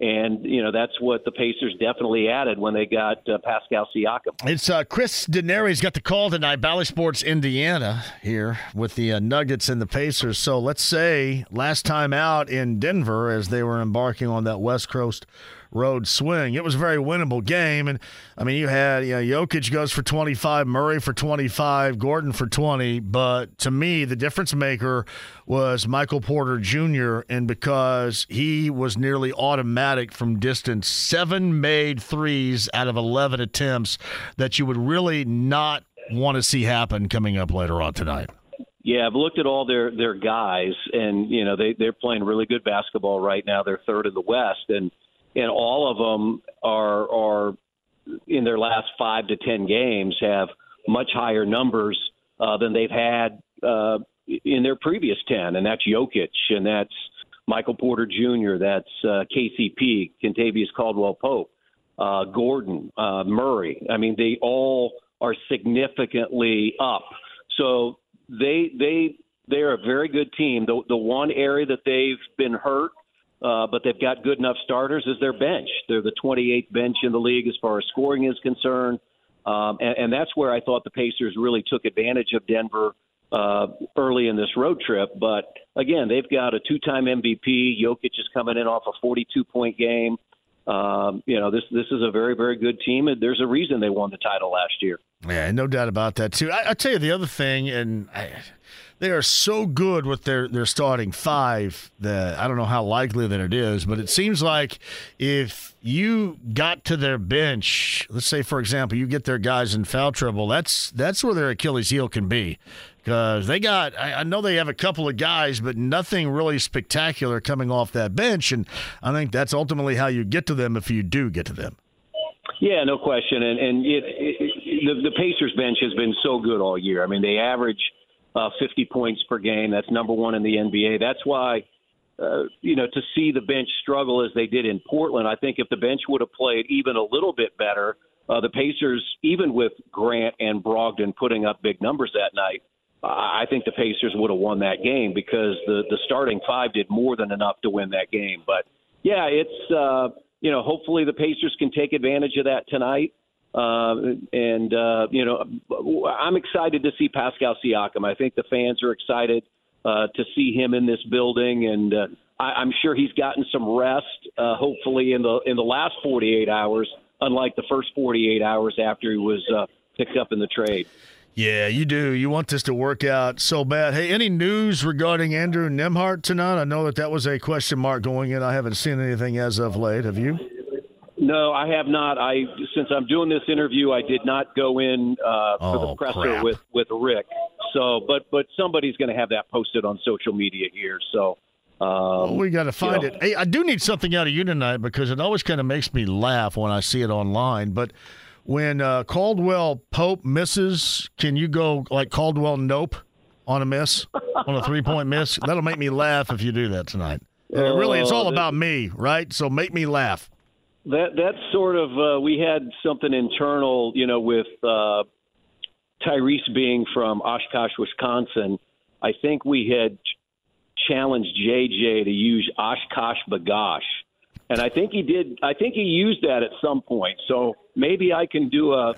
And, you know, that's what the Pacers definitely added when they got uh, Pascal Siakam. It's uh, Chris Denari's got the call tonight, Bally Sports Indiana here with the uh, Nuggets and the Pacers. So let's say last time out in Denver as they were embarking on that West Coast road swing. It was a very winnable game. And, I mean, you had, you know, Jokic goes for twenty-five, Murray for twenty-five, Gordon for twenty. But to me, the difference maker was Michael Porter Junior And because he was nearly automatic from distance, seven made threes out of eleven attempts that you would really not want to see happen coming up later on tonight. Yeah, I've looked at all their, their guys, and, you know, they, they're playing really good basketball right now. They're third in the West, and and all of them are are in their last five to ten games have much higher numbers uh, than they've had uh, in their previous ten, and that's Jokic, and that's Michael Porter Junior, that's uh, K C P, Kentavious Caldwell-Pope, uh, Gordon, uh, Murray. I mean, they all are significantly up. So they they they're a very good team. The the one area that they've been hurt, uh, but they've got good enough starters, is their bench. They're the twenty-eighth bench in the league as far as scoring is concerned, um, and, and that's where I thought the Pacers really took advantage of Denver uh, early in this road trip. But again, they've got a two-time M V P. Jokic is coming in off a forty-two point game. Um, you know, this this is a very, very good team, and there's a reason they won the title last year. Yeah, no doubt about that, too. I, I tell you the other thing, and I, they are so good with their, their starting five that I don't know how likely that it is, but it seems like if you got to their bench, let's say, for example, you get their guys in foul trouble, that's, that's where their Achilles heel can be. Because they got, I, I know they have a couple of guys, but nothing really spectacular coming off that bench, and I think that's ultimately how you get to them if you do get to them. Yeah, no question, and and it, it, the, the Pacers bench has been so good all year. I mean, they average uh, fifty points per game. That's number one in the N B A. That's why, uh, you know, to see the bench struggle as they did in Portland, I think if the bench would have played even a little bit better, uh, the Pacers, even with Grant and Brogdon putting up big numbers that night, I think the Pacers would have won that game because the, the starting five did more than enough to win that game. But, yeah, it's, uh, you know, hopefully the Pacers can take advantage of that tonight. Uh, and, uh, you know, I'm excited to see Pascal Siakam. I think the fans are excited uh, to see him in this building. And uh, I, I'm sure he's gotten some rest, uh, hopefully, in the in the last forty-eight hours, unlike the first forty-eight hours after he was uh, picked up in the trade. Yeah, you do. You want this to work out so bad. Hey, any news regarding Andrew Nembhard tonight? I know that that was a question mark going in. I haven't seen anything as of late. Have you? No, I have not. I since I'm doing this interview, I did not go in uh, for oh, the presser with, with Rick. So, but but somebody's going to have that posted on social media here. So. Um, well, we got to find you know. it. Hey, I do need something out of you tonight because it always kind of makes me laugh when I see it online, but – when uh, Caldwell Pope misses, can you go like Caldwell Nope on a miss, on a three-point miss? That'll make me laugh if you do that tonight. Uh, and it really, it's all that, about me, right? So make me laugh. That that's sort of uh, – we had something internal, you know, with uh, Tyrese being from Oshkosh, Wisconsin. I think we had challenged J J to use Oshkosh Bagosh. And I think he did. I think he used that at some point. So maybe I can do a,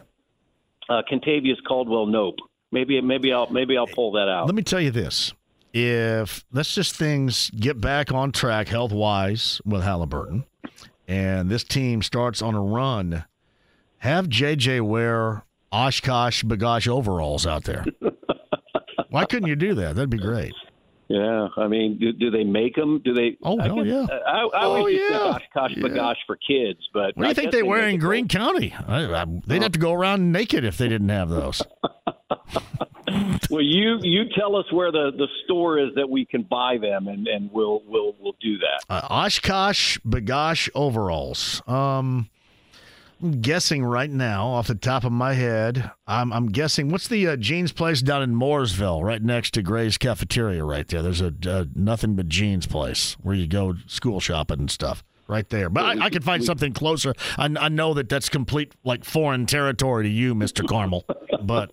a Kentavious Caldwell Nope. Maybe maybe I'll maybe I'll pull that out. Let me tell you this: if let's just things get back on track health wise with Haliburton, and this team starts on a run, have J J wear Oshkosh Bagosh overalls out there. Why couldn't you do that? That'd be great. Yeah, I mean, do, do they make them? Do they? Oh, I hell guess, yeah. I, I oh, always used yeah. Oshkosh yeah. Bagosh for kids. But what do you think they, they wear in Greene County? I, I, they'd oh. have to go around naked if they didn't have those. Well, you you tell us where the, the store is that we can buy them, and, and we'll, we'll, we'll do that. Uh, Oshkosh Bagosh overalls. Um, I'm guessing right now off the top of my head. I'm, I'm guessing what's the uh, Jeans place down in Mooresville, right next to Gray's Cafeteria, right there. There's a uh, nothing but Jeans place where you go school shopping and stuff, right there. But I, I could find something closer. I, I know that that's complete like foreign territory to you, Mister Carmel. But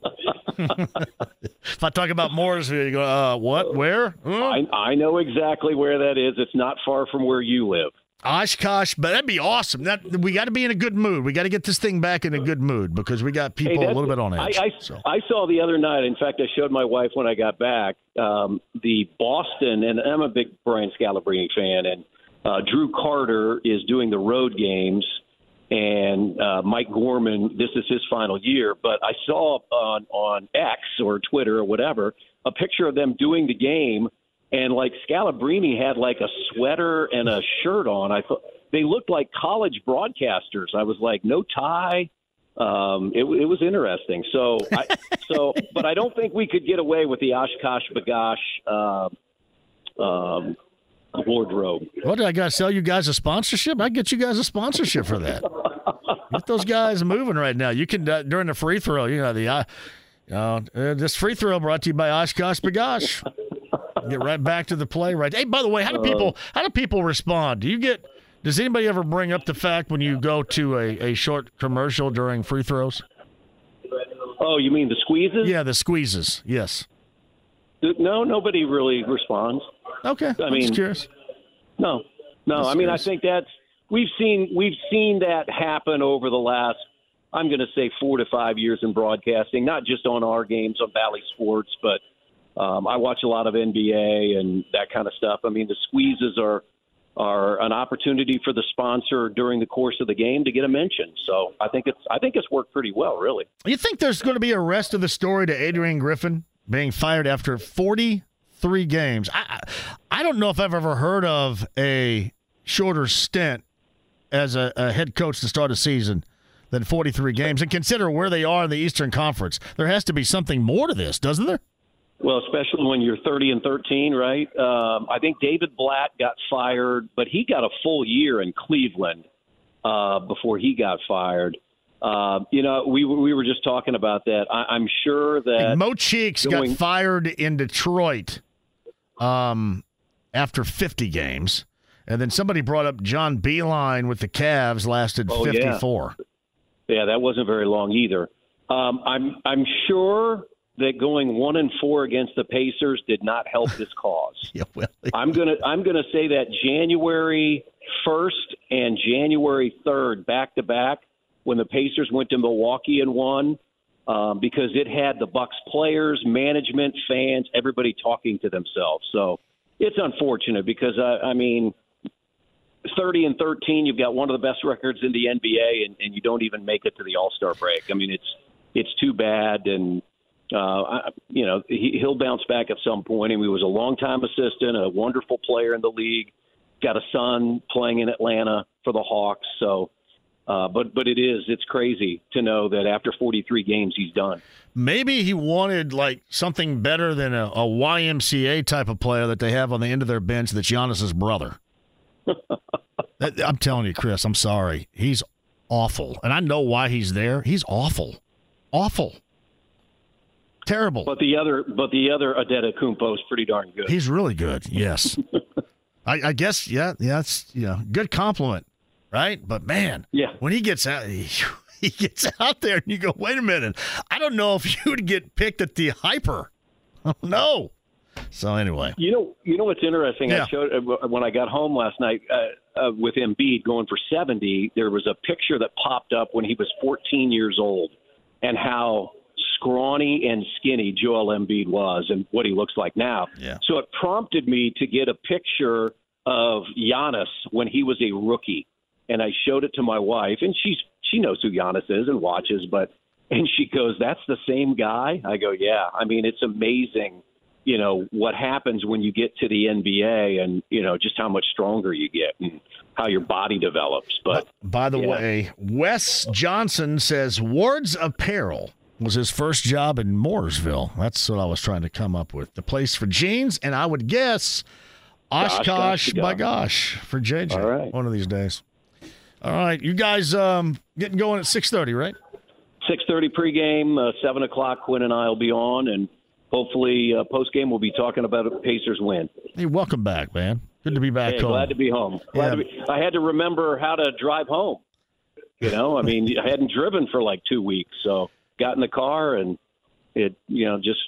if I talk about Mooresville, you go, uh, what, where? Huh? I, I know exactly where that is. It's not far from where you live. Oshkosh, but that'd be awesome. That we got to be in a good mood. We got to get this thing back in a good mood because we got people hey, a little bit on edge. I, I, so. I saw the other night. In fact, I showed my wife when I got back um, the Boston, and I'm a big Brian Scalabrine fan, and Uh, Drew Carter is doing the road games, and uh, Mike Gorman, this is his final year. But I saw on, on X or Twitter or whatever a picture of them doing the game, and, like, Scalabrini had, like, a sweater and a shirt on. I thought they looked like college broadcasters. I was like, no tie. Um, it, it was interesting. So, I, so, but I don't think we could get away with the Oshkosh Bagosh uh, um, wardrobe. What did I got to sell you guys a sponsorship? I get you guys a sponsorship for that. Get those guys moving right now. You can uh, during the free throw. You know the uh, you know, uh, this free throw brought to you by Oshkosh Bagosh. Get right back to the play. Right. Hey, by the way, how do people how do people respond? Do you get? Does anybody ever bring up the fact when you go to a, a short commercial during free throws? Oh, you mean the squeezes? Yeah, the squeezes, yes. No, nobody really responds. Okay, I I'm mean, just curious. No, no, just I mean, curious. I think that's – we've seen we've seen that happen over the last, I'm going to say, four to five years in broadcasting, not just on our games, on Bally Sports, but um, I watch a lot of N B A and that kind of stuff. I mean, the squeezes are – are an opportunity for the sponsor during the course of the game to get a mention. So I think it's I think it's worked pretty well, really. You think there's going to be a rest of the story to Adrian Griffin being fired after forty-three games? I I don't know if I've ever heard of a shorter stint as a, a head coach to start a season than forty-three games. And consider where they are in the Eastern Conference. There has to be something more to this, doesn't there? Well, especially when you're thirty and thirteen, right? Um, I think David Blatt got fired, but he got a full year in Cleveland uh, before he got fired. Uh, you know, we we were just talking about that. I, I'm sure that Mo Cheeks going- got fired in Detroit um, after fifty games, and then somebody brought up John Beilein with the Cavs, lasted oh, fifty-four. Yeah. yeah, that wasn't very long either. Um, I'm I'm sure. That going one and four against the Pacers did not help this cause. yeah, well, yeah. I'm gonna I'm gonna say that January first and January third back to back, when the Pacers went to Milwaukee and won, um, because it had the Bucks players, management, fans, everybody talking to themselves. So it's unfortunate because uh, I mean, thirty and thirteen, you've got one of the best records in the N B A, and, and you don't even make it to the All-Star break. I mean, it's it's too bad and. Uh, I, you know, he, he'll bounce back at some point. And he was a longtime assistant, a wonderful player in the league. Got a son playing in Atlanta for the Hawks. So, uh, but but it is it's crazy to know that after forty-three games, he's done. Maybe he wanted like something better than a, a Y M C A type of player that they have on the end of their bench. That's Giannis's brother. that, I'm telling you, Chris. I'm sorry. He's awful, and I know why he's there. He's awful, awful. Terrible. But the other but the other Adetokunbo is pretty darn good. He's really good, yes. I, I guess, yeah, yeah, that's yeah, good compliment, right? But, man, yeah. when he gets out he, he gets out there and you go, wait a minute, I don't know if you would get picked at the hyper. Oh, no. So, anyway. You know you know what's interesting? Yeah. I showed when I got home last night uh, uh, with Embiid going for seventy, there was a picture that popped up when he was fourteen years old and how – scrawny and skinny Joel Embiid was and what he looks like now. Yeah. So it prompted me to get a picture of Giannis when he was a rookie. And I showed it to my wife, and she's she knows who Giannis is and watches, but and she goes, "That's the same guy?" I go, "Yeah." I mean, it's amazing, you know, what happens when you get to the N B A and, you know, just how much stronger you get and how your body develops. But by the yeah. way, Wes Johnson says Ward's Apparel was his first job in Mooresville. That's what I was trying to come up with. The place for jeans, and I would guess Oshkosh Bagosh for J J. All right. One of these days. All right. You guys um, getting going at six thirty, right? six thirty pregame, uh, seven o'clock, Quinn and I will be on, and hopefully uh, postgame we'll be talking about a Pacers win. Hey, welcome back, man. Good to be back hey, home. Glad to be home. Glad yeah. to be, I had to remember how to drive home. You know, I mean, I hadn't driven for like two weeks, so... Got in the car and it, you know, just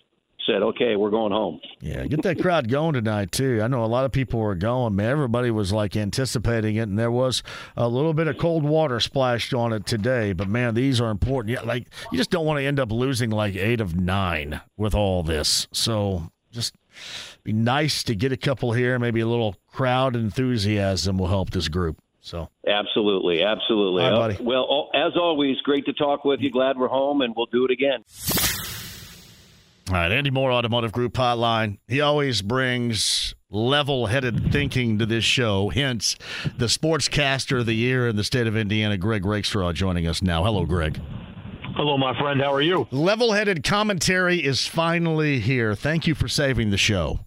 said, okay, we're going home. Yeah, get that crowd going tonight, too. I know a lot of people were going. Man, everybody was, like, anticipating it, and there was a little bit of cold water splashed on it today. But, man, these are important. Yeah, like, you just don't want to end up losing, like, eight of nine with all this. So Just be nice to get a couple here. Maybe a little crowd enthusiasm will help this group. So absolutely, absolutely. All right, buddy. Well, as always, great to talk with you. Glad we're home, and we'll do it again. All right, Andy Moore, Automotive Group Hotline. He always brings level-headed thinking to this show, hence the sportscaster of the year in the state of Indiana, Greg Rakestraw, joining us now. Hello, Greg. Hello, my friend. How are you? Level-headed commentary is finally here. Thank you for saving the show.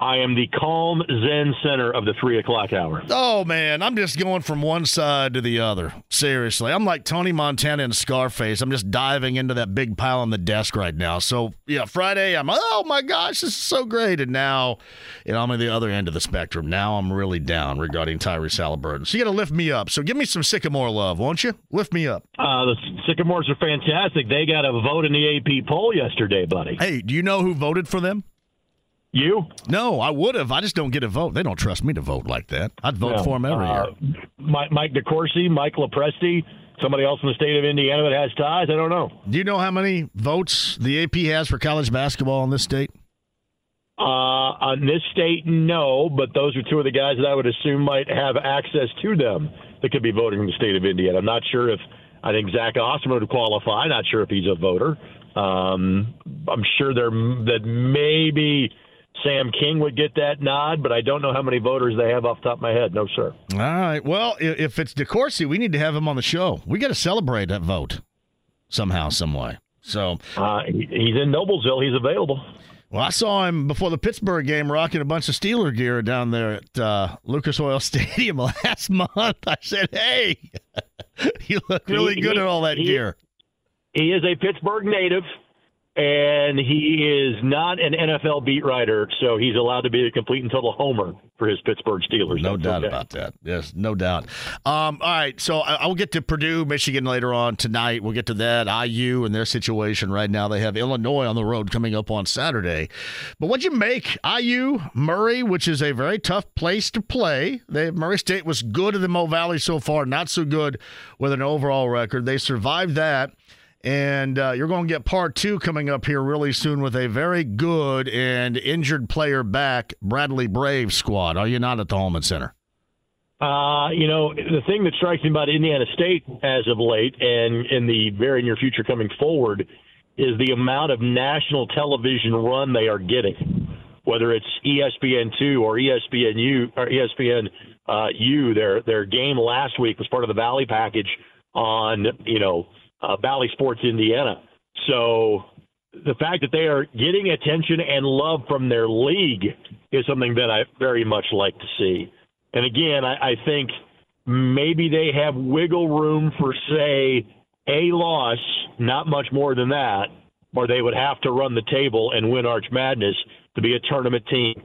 I am the calm zen center of the three o'clock hour. Oh, man, I'm just going from one side to the other. Seriously. I'm like Tony Montana and Scarface. I'm just diving into that big pile on the desk right now. So, yeah, Friday, I'm, oh, my gosh, this is so great. And now, you know, I'm on the other end of the spectrum. Now I'm really down regarding Tyrese Haliburton. So you got to lift me up. So give me some Sycamore love, won't you? Lift me up. Uh, the Sycamores are fantastic. They got a vote in the A P poll yesterday, buddy. Hey, do you know who voted for them? You? No, I would have. I just don't get a vote. They don't trust me to vote like that. I'd vote no, for them every uh, year. Mike DeCourcy, Mike LaPresti, somebody else in the state of Indiana that has ties. I don't know. Do you know how many votes the A P has for college basketball in this state? Uh, on this state, no, but those are two of the guys that I would assume might have access to them that could be voting from the state of Indiana. I'm not sure if I think Zach Osman would qualify. Not sure if he's a voter. Um, I'm sure there that maybe Sam King would get that nod, but I don't know how many voters they have off the top of my head. No, sir. All right. Well, if it's DeCourcy, we need to have him on the show. We got to celebrate that vote somehow, some way. So uh, he's in Noblesville. He's available. Well, I saw him before the Pittsburgh game rocking a bunch of Steeler gear down there at uh, Lucas Oil Stadium last month. I said, hey, you look really he, good he, in all that he, gear. He is a Pittsburgh native. And he is not an N F L beat writer, so he's allowed to be a complete and total homer for his Pittsburgh Steelers. No That's doubt okay. about that. Yes, no doubt. Um, all right, so I, I'll get to Purdue, Michigan later on tonight. We'll get to that. I U and their situation right now. They have Illinois on the road coming up on Saturday. But what'd you make? I U, Murray, which is a very tough place to play. They, Murray State was good in the Mo Valley so far, not so good with an overall record. They survived that. And uh, you're going to get part two coming up here really soon with a very good and injured player back, Bradley Brave squad. Are you not at the Holman Center? Uh, you know, the thing that strikes me about Indiana State as of late and in the very near future coming forward is the amount of national television run they are getting, whether it's E S P N two or E S P N U or E S P N U. Uh, their, their game last week was part of the Valley package on, you know, Uh, Bally Sports Indiana. So the fact that they are getting attention and love from their league is something that I very much like to see. And again, I, I think maybe they have wiggle room for, say, a loss, not much more than that, or they would have to run the table and win Arch Madness to be a tournament team.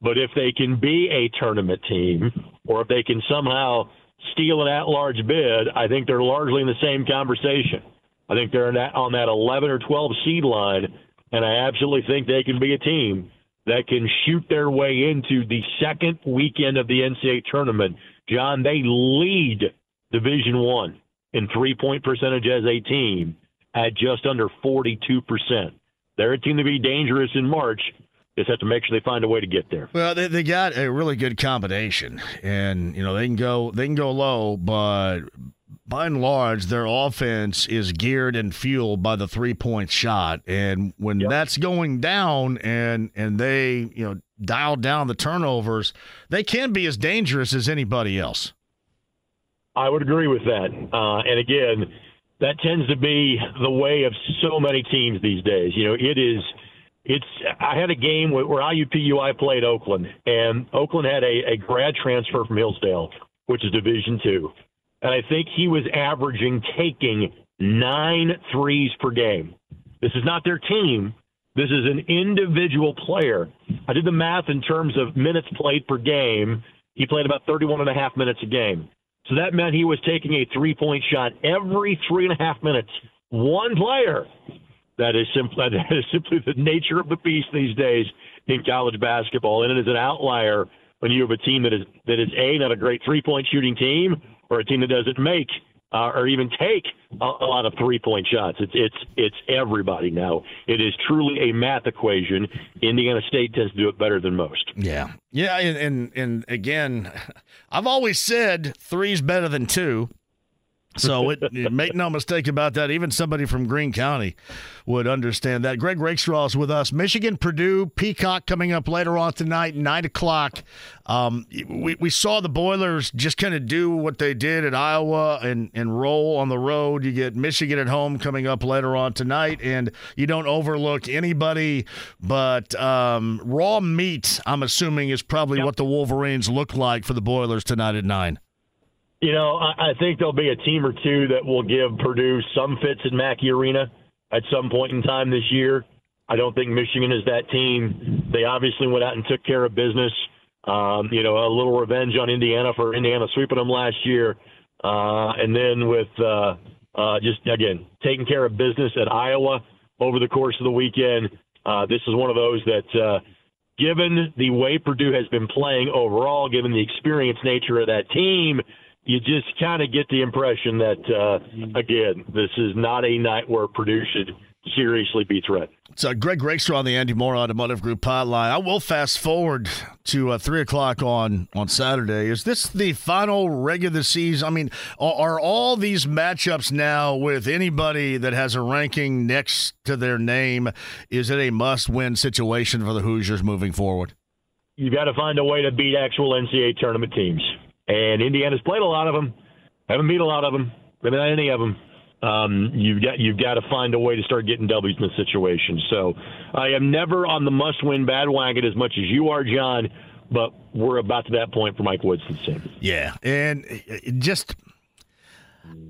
But if they can be a tournament team, or if they can somehow steal an at-large bid, I think they're largely in the same conversation. I think they're on that eleven or twelve seed line, and I absolutely think they can be a team that can shoot their way into the second weekend of the N C double A tournament. John, they lead Division One in three-point percentage as a team at just under forty-two percent. They're a team to be dangerous in March. Just have to make sure they find a way to get there. Well, they, they got a really good combination, and you know they can go they can go low, but by and large, their offense is geared and fueled by the three point shot. And when yep. that's going down, and and they you know dial down the turnovers, they can be as dangerous as anybody else. I would agree with that. Uh, and again, that tends to be the way of so many teams these days. You know, it is. It's. I had a game where I U P U I played Oakland, and Oakland had a, a grad transfer from Hillsdale, which is Division Two, and I think he was averaging taking nine threes per game. This is not their team. This is an individual player. I did the math in terms of minutes played per game. He played about thirty-one and a half minutes a game. So that meant he was taking a three-point shot every three and a half minutes. One player. That is simply that is simply the nature of the beast these days in college basketball, and it is an outlier when you have a team that is that is a not a great three point shooting team, or a team that doesn't make uh, or even take a, a lot of three-point shots. It's it's it's everybody now. It is truly a math equation. Indiana State tends to do it better than most. Yeah, yeah, and and, and again, I've always said three's better than two. So it, make no mistake about that. Even somebody from Greene County would understand that. Greg Rakestraw is with us. Michigan, Purdue, Peacock coming up later on tonight, nine o'clock. Um, we, we saw the Boilers just kind of do what they did at Iowa and, and roll on the road. You get Michigan at home coming up later on tonight, and you don't overlook anybody. But um, raw meat, I'm assuming, is probably yep. what the Wolverines look like for the Boilers tonight at nine. You know, I think there'll be a team or two that will give Purdue some fits at Mackey Arena at some point in time this year. I don't think Michigan is that team. They obviously went out and took care of business. Um, you know, a little revenge on Indiana for Indiana sweeping them last year. Uh, and then with uh, uh, just, again, taking care of business at Iowa over the course of the weekend, uh, this is one of those that, uh, given the way Purdue has been playing overall, given the experienced nature of that team, you just kind of get the impression that, uh, again, this is not a night where Purdue should seriously be threatened. So, Greg Rakestraw on the Andy Moore Automotive Group hotline. I will fast forward to uh, three o'clock on, on Saturday. Is this the final regular season? I mean, are, are all these matchups now with anybody that has a ranking next to their name, is it a must-win situation for the Hoosiers moving forward? You've got to find a way to beat actual N C double A tournament teams. And Indiana's played a lot of them, haven't beat a lot of them, maybe not any of them. Um, you've got you've got to find a way to start getting W's in this situation. So I am never on the must-win bandwagon as much as you are, John, but we're about to that point for Mike Woodson's team. Yeah, and it just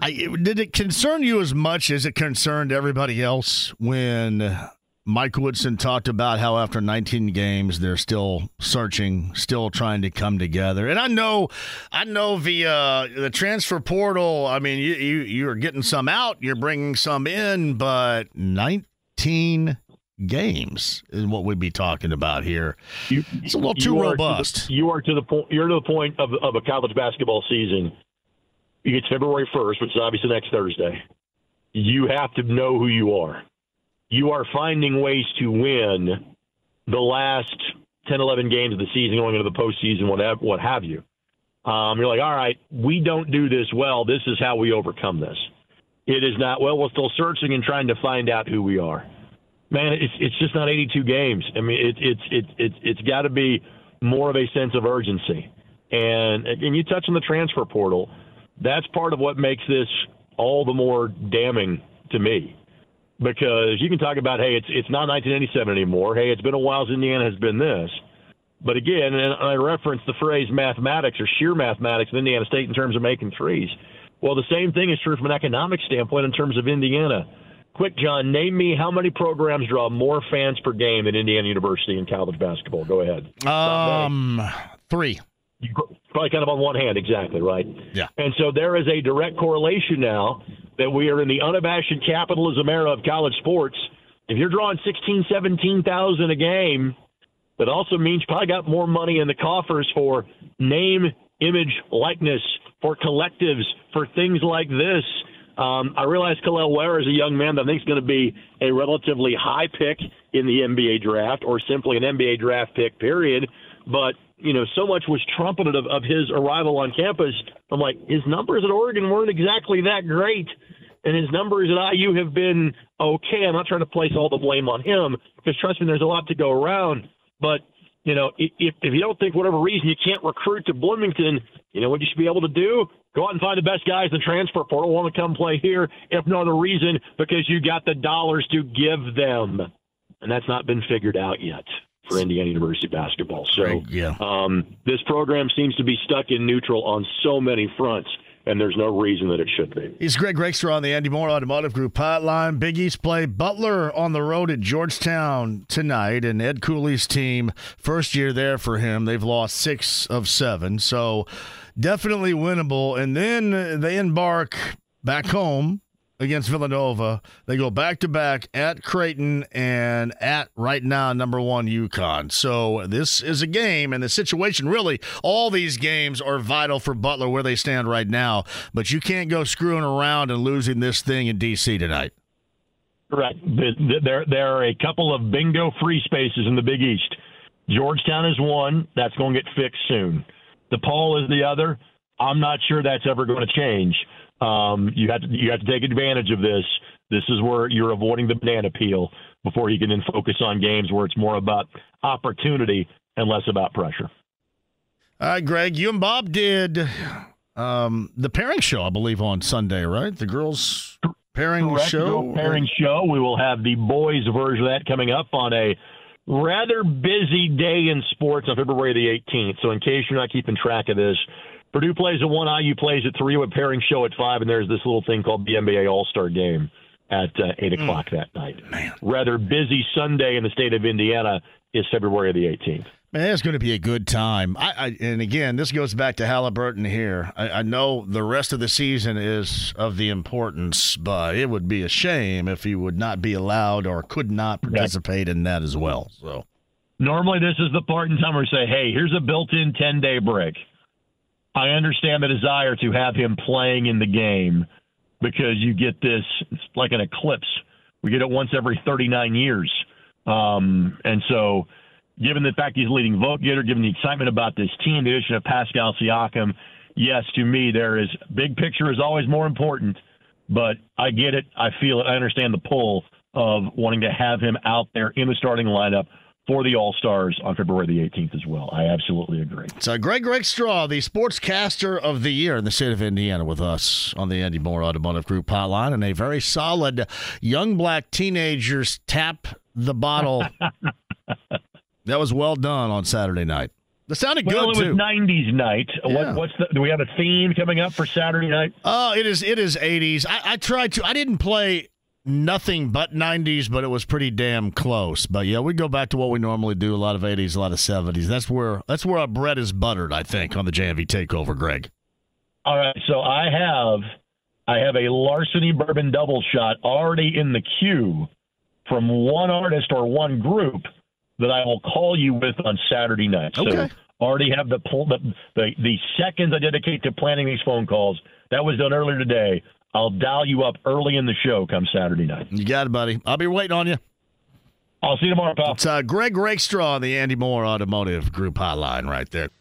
I, it, did it concern you as much as it concerned everybody else when Mike Woodson talked about how after nineteen games they're still searching, still trying to come together. And I know, I know the uh, the transfer portal. I mean, you, you you're getting some out, you're bringing some in, but nineteen games is what we'd be talking about here. You, it's a little too robust. To the, you are to the point. You're to the point of of a college basketball season. It's February first, which is obviously next Thursday. You have to know who you are. You are finding ways to win the last ten, eleven games of the season, going into the postseason, what, what have you. Um, you're like, all right, we don't do this well. This is how we overcome this. It is not, well, we're still searching and trying to find out who we are. Man, it's it's just not eighty-two games. I mean, it, it's it's it's it's got to be more of a sense of urgency. And, and you touch on the transfer portal. That's part of what makes this all the more damning to me. Because you can talk about, hey, it's it's not nineteen eighty-seven anymore. Hey, it's been a while since Indiana has been this. But again, and I reference the phrase mathematics or sheer mathematics of Indiana State in terms of making threes. Well, the same thing is true from an economic standpoint in terms of Indiana. Quick, John, name me how many programs draw more fans per game than Indiana University in college basketball. Go ahead. Um, three. You, probably kind of on one hand, exactly, right? Yeah. And so there is a direct correlation now that we are in the unabashed capitalism era of college sports. If you're drawing sixteen, seventeen thousand a game, that also means you probably got more money in the coffers for name, image, likeness, for collectives, for things like this. Um, I realize Kalel Ware is a young man that I think is going to be a relatively high pick in the N B A draft, or simply an N B A draft pick, period. But you know, so much was trumpeted of, of his arrival on campus. I'm like, his numbers at Oregon weren't exactly that great, and his numbers at I U have been okay. I'm not trying to place all the blame on him, because trust me, there's a lot to go around. But, you know, if, if you don't think, whatever reason, you can't recruit to Bloomington, you know what you should be able to do? Go out and find the best guys in the transfer portal, want to come play here, if no other reason, because you got the dollars to give them. And that's not been figured out yet for Indiana University basketball. So right, yeah. um, this program seems to be stuck in neutral on so many fronts, and there's no reason that it should be. It's Greg Rakestraw on the Andy Moore Automotive Group hotline. Big East play Butler on the road at Georgetown tonight, and Ed Cooley's team, first year there for him, they've lost six of seven, so definitely winnable. And then they embark back home against Villanova. They go back-to-back at Creighton and at, right now, number one UConn. So this is a game, and the situation really, all these games are vital for Butler where they stand right now. But you can't go screwing around and losing this thing in D C tonight. Correct. There, there are a couple of bingo-free spaces in the Big East. Georgetown is one. That's going to get fixed soon. DePaul is the other. I'm not sure that's ever going to change. Um, you have to you have to take advantage of this. This is where you're avoiding the banana peel before you can then focus on games where it's more about opportunity and less about pressure. All right, Greg, you and Bob did um, the pairing show, I believe, on Sunday, right? The girls' pairing Correct. show. Pairing show. We will have the boys' version of that coming up on a rather busy day in sports on February the eighteenth. So in case you're not keeping track of this, Purdue plays at one, I U plays at three, with pairing show at five, and there's this little thing called the N B A All-Star Game at uh, eight o'clock mm. that night. Man. Rather busy Sunday in the state of Indiana is February the eighteenth. Man, it's going to be a good time. I, I And, again, this goes back to Haliburton here. I, I know the rest of the season is of the importance, but it would be a shame if he would not be allowed or could not participate in that as well. So, normally this is the part in time where we say, hey, here's a built-in ten-day break. I understand the desire to have him playing in the game because you get this, it's like an eclipse. We get it once every thirty-nine years. Um, and so given the fact he's leading vote-getter, given the excitement about this team, the addition of Pascal Siakam, yes, to me, there is big picture is always more important, but I get it. I feel it. I understand the pull of wanting to have him out there in the starting lineup for the All-Stars on February the eighteenth as well. I absolutely agree. So Greg Greg Straw, the sportscaster of the year in the state of Indiana, with us on the Andy Moore Automotive Group hotline, and a very solid young black teenagers tap the bottle. That was well done on Saturday night. That sounded well, good, too. Well, it was nineties night. Yeah. What, what's the, do we have a theme coming up for Saturday night? Oh, uh, it is it is eighties. I, I tried to. I didn't play nothing but nineties, but it was pretty damn close. But yeah, we go back to what we normally do, a lot of eighties, a lot of seventies. That's where that's where our bread is buttered, I think, on the J M V Takeover, Greg. All right, so I have I have a Larceny Bourbon Double Shot already in the queue from one artist or one group that I will call you with on Saturday night. So okay. Already have the, the the the seconds I dedicate to planning these phone calls. That was done earlier today. I'll dial you up early in the show come Saturday night. You got it, buddy. I'll be waiting on you. I'll see you tomorrow, pal. It's uh, Greg Rakestraw, the Andy Moore Automotive Group hotline right there.